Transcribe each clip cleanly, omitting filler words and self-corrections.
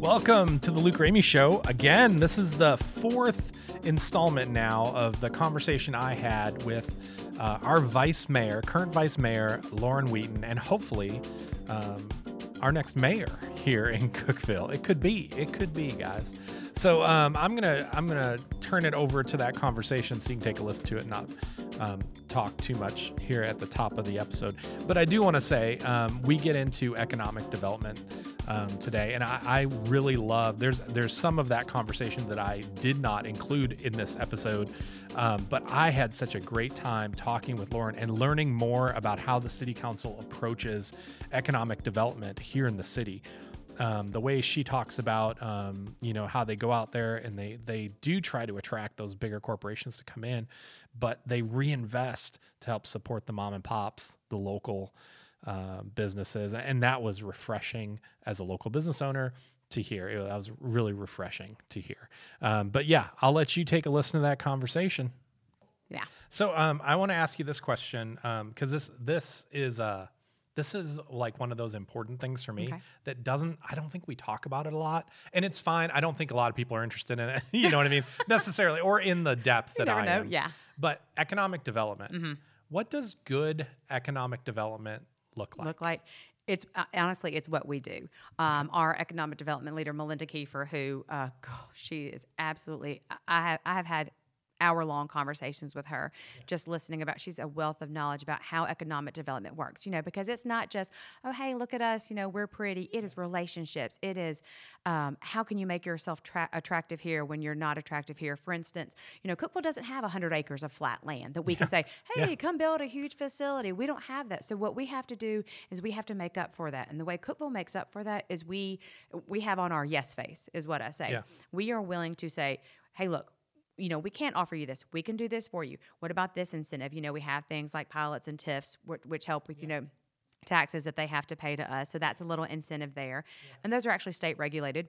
Welcome to the Luke Ramey Show. Again, this is the fourth installment now of the conversation I had with our vice mayor, current vice mayor, Lauren Wheaton, and hopefully our next mayor here in Cookeville. It could be, guys. So I'm gonna turn it over to that conversation so you can take a listen to it and not talk too much here at the top of the episode. But I do want to say we get into economic development today, and I really love. There's some of that conversation that I did not include in this episode, but I had such a great time talking with Lauren and learning more about how the city council approaches economic development here in the city. The way she talks about, how they go out there and they do try to attract those bigger corporations to come in, but they reinvest to help support the mom and pops, the local businesses. And that was refreshing as a local business owner to hear. That was really refreshing to hear. But yeah, I'll let you take a listen to that conversation. Yeah. So I want to ask you this question because this is This is like one of those important things for me that I don't think we talk about it a lot, and it's fine. I don't think a lot of people are interested in it, you know what I mean? Necessarily, or in the depth that I am. Yeah. But economic development, What does good economic development look like? It's honestly, it's what we do. Our economic development leader, Melinda Kiefer, who, she is absolutely, I have had hour-long conversations with her, just listening about, she's a wealth of knowledge about how economic development works, because it's not just, oh, hey, look at us, we're pretty. It is relationships. It is how can you make yourself attractive here when you're not attractive here? For instance, Cookeville doesn't have 100 acres of flat land that we can say, hey, come build a huge facility. We don't have that. So what we have to do is we have to make up for that. And the way Cookeville makes up for that is we have on our yes face is what I say. Yeah. We are willing to say, hey, look, we can't offer you this. We can do this for you. What about this incentive? We have things like pilots and TIFs, which help with, taxes that they have to pay to us. So that's a little incentive there. Yeah. And those are actually state regulated.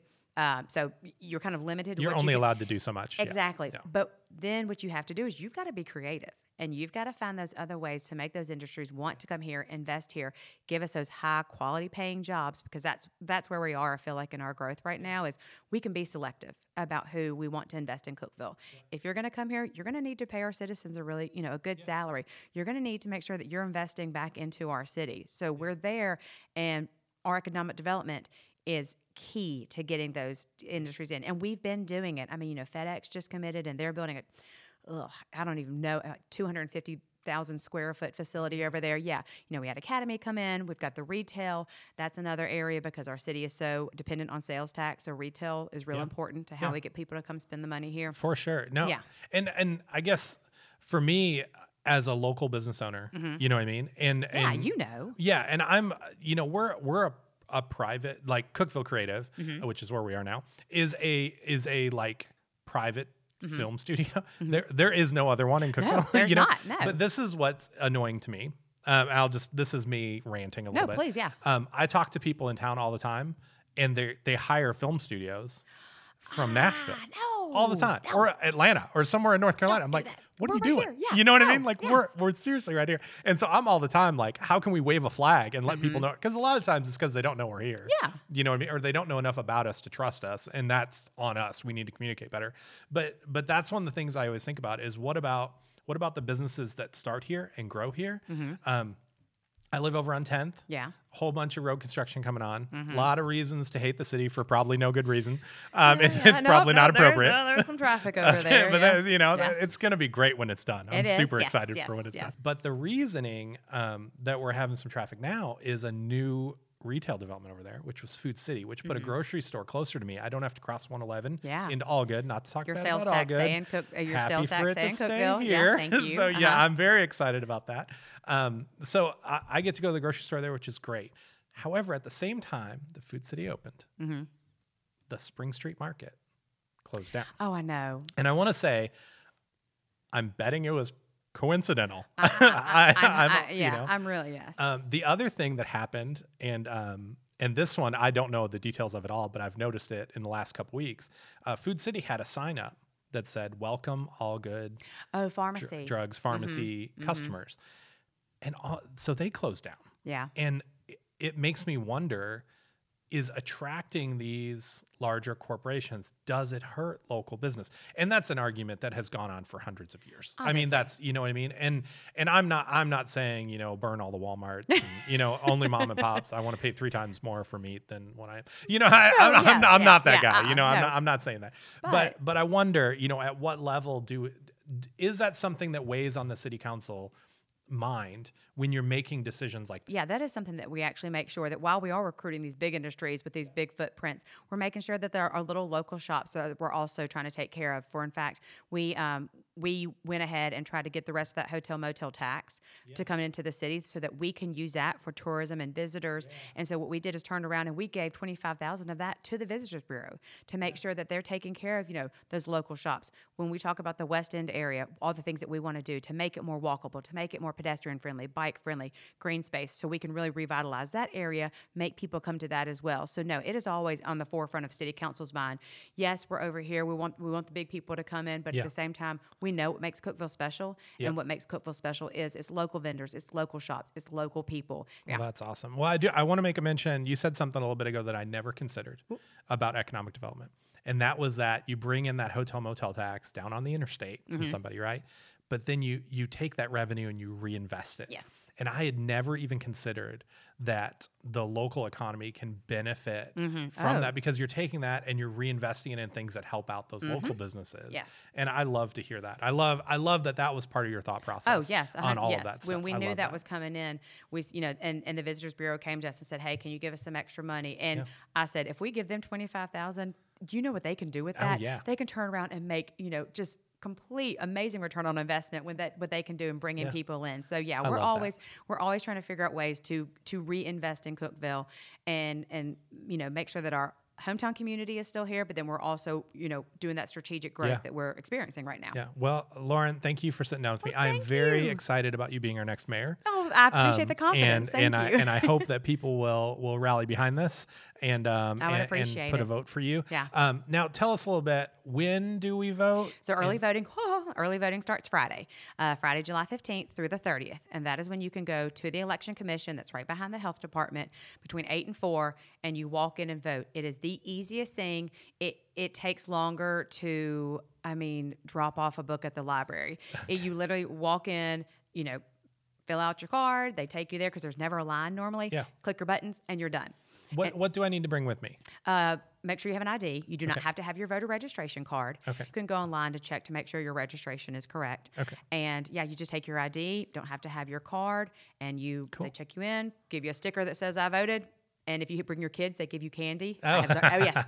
So you're kind of limited. You're only allowed to do so much. Exactly. Yeah. But then what you have to do is you've got to be creative. And you've got to find those other ways to make those industries want to come here, invest here, give us those high quality paying jobs, because that's where we are, I feel like, in our growth right now, is we can be selective about who we want to invest in Cookeville. Yeah. If you're going to come here, you're going to need to pay our citizens a good salary. You're going to need to make sure that you're investing back into our city. So we're there, and our economic development is key to getting those industries in. And we've been doing it. I mean, FedEx just committed, and they're building I don't even know, 250,000 square foot facility over there. Yeah. We had Academy come in. We've got the retail. That's another area, because our city is so dependent on sales tax. So retail is real important to how we get people to come spend the money here. For sure. No. Yeah. And I guess for me as a local business owner, you know what I mean? And Yeah. And I'm, we're a private, like Cookeville Creative, which is where we are now, is a like private film studio. There is no other one in Cookeville. No, there's not. No. But this is what's annoying to me. This is me ranting a little bit. No, please, yeah. I talk to people in town all the time, and they hire film studios from Nashville all the time, or Atlanta, or somewhere in North Carolina. I'm like, what are you doing? Yeah. You know what I mean? Like we're seriously right here. And so I'm all the time like, how can we wave a flag and let people know? Because a lot of times it's because they don't know we're here. Yeah. You know what I mean? Or they don't know enough about us to trust us, and that's on us. We need to communicate better. But that's one of the things I always think about is what about the businesses that start here and grow here? I live over on 10th. Yeah. Whole bunch of road construction coming on. A lot of reasons to hate the city for probably no good reason. It's probably not appropriate. There's some traffic over there. But it's going to be great when it's done. I'm super excited for when it's done. But the reasoning that we're having some traffic now is a new retail development over there, which was Food City, which put a grocery store closer to me. I don't have to cross 111 into Allgood. Not to talk about Allgood. Your sales tax day in Cookeville. Yeah, thank you. So I'm very excited about that. So I get to go to the grocery store there, which is great. However, at the same time, the Food City opened. The Spring Street Market closed down. Oh, I know. And I want to say, I'm betting it was coincidental. I'm really, yes. The other thing that happened, and this one, I don't know the details of it all, but I've noticed it in the last couple weeks. Food City had a sign up that said, welcome all good pharmacy customers. And so they closed down. Yeah. And it makes me wonder, is attracting these larger corporations. Does it hurt local business? And that's an argument that has gone on for hundreds of years. Obviously. I mean, that's, you know what I mean? And I'm not saying, you know, burn all the Walmarts, and, you know, only mom and pops. I want to pay 3 times more for meat than what I am. You know, I'm not that guy. You know, I'm not saying that. But I wonder, you know, at what level is that something that weighs on the city council mind when you're making decisions like that? Yeah, that is something that we actually make sure that while we are recruiting these big industries with these big footprints, we're making sure that there are little local shops that we're also trying to take care of. For in fact, we went ahead and tried to get the rest of that hotel motel tax to come into the city so that we can use that for tourism and visitors. Yeah. And so what we did is turned around and we gave $25,000 of that to the Visitors Bureau to make sure that they're taking care of, you know, those local shops. When we talk about the West End area, all the things that we want to do to make it more walkable, to make it more pedestrian friendly, bike friendly, green space, so we can really revitalize that area, make people come to that as well. So no, it is always on the forefront of city council's mind. Yes, we're over here. We want the big people to come in, but at the same time, we know what makes Cookeville special, and what makes Cookeville special is it's local vendors, it's local shops, it's local people. Yeah. Well, that's awesome. Well, I want to make a mention. You said something a little bit ago that I never considered about economic development, and that was that you bring in that hotel motel tax down on the interstate from somebody, right? But then you take that revenue and you reinvest it. Yes. And I had never even considered that the local economy can benefit from that, because you're taking that and you're reinvesting it in things that help out those local businesses. Yes. And I love to hear that. I love that was part of your thought process. Oh, yes. On all of that stuff. When we knew that was coming in, we, you know, and the Visitors Bureau came to us and said, "Hey, can you give us some extra money?" And I said, if we give them $25,000, do you know what they can do with that? Oh, yeah. They can turn around and make, you know, just complete amazing return on investment when that what they can do and bringing people in. So we're always trying to figure out ways to reinvest in Cookeville and you know, make sure that our hometown community is still here, but then we're also, you know, doing that strategic growth that we're experiencing right now. Yeah. Well, Lauren, thank you for sitting down with me. I am very excited about you being our next mayor. Oh, I appreciate the confidence. Thank you. And I hope that people will rally behind this and put a vote for you. Yeah. Now tell us a little bit, when do we vote? So early voting starts Friday, July 15th through the 30th. And that is when you can go to the Election Commission that's right behind the Health Department between 8 and 4, and you walk in and vote. It is the easiest thing. It takes longer to, drop off a book at the library. You literally walk in, you know, fill out your card. They take you there because there's never a line normally. Yeah. Click your buttons and you're done. What do I need to bring with me? Make sure you have an ID. You do not have to have your voter registration card. Okay. You can go online to check to make sure your registration is correct. Okay. And you just take your ID, don't have to have your card, and they check you in, give you a sticker that says I voted. And if you bring your kids, they give you candy. Oh,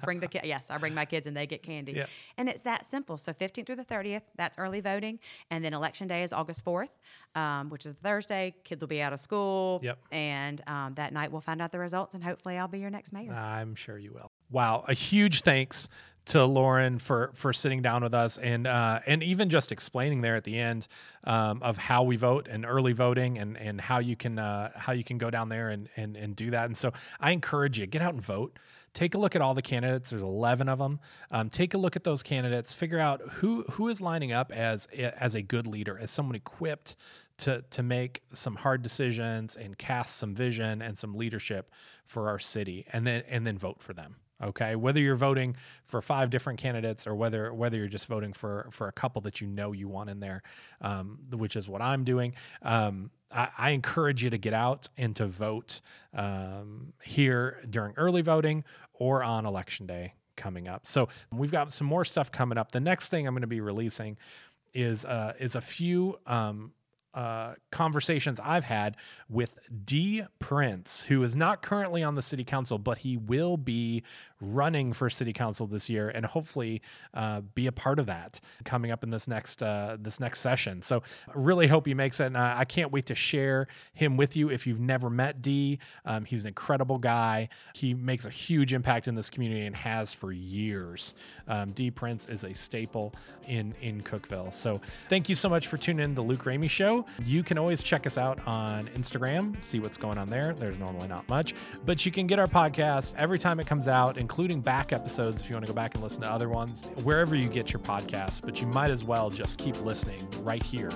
bring the kids. Yes, I bring my kids and they get candy. Yeah. And it's that simple. So 15th through the 30th, that's early voting. And then Election Day is August 4th, which is a Thursday. Kids will be out of school. Yep. And that night we'll find out the results, and hopefully I'll be your next mayor. I'm sure you will. Wow. A huge thanks to Lauren for sitting down with us and even just explaining there at the end of how we vote and early voting and how you can go down there and do that. And so I encourage you, get out and vote. Take a look at all the candidates. There's 11 of them. Take a look at those candidates. Figure out who is lining up as a good leader, as someone equipped to make some hard decisions and cast some vision and some leadership for our city, and then vote for them. Okay, whether you're voting for 5 different candidates or whether you're just voting for a couple that you know you want in there, which is what I'm doing. I encourage you to get out and to vote here during early voting or on Election Day coming up. So we've got some more stuff coming up. The next thing I'm going to be releasing is a few conversations I've had with D Prince, who is not currently on the city council, but he will be running for city council this year, and hopefully be a part of that coming up in this next session. So I really hope he makes it, and I can't wait to share him with you. If you've never met D, he's an incredible guy. He makes a huge impact in this community and has for years. D Prince is a staple in Cookeville. So thank you so much for tuning in to the Luke Ramey Show. You can always check us out on Instagram, see what's going on there. There's normally not much, but you can get our podcast every time it comes out, including back episodes if you want to go back and listen to other ones, wherever you get your podcasts. But you might as well just keep listening right here.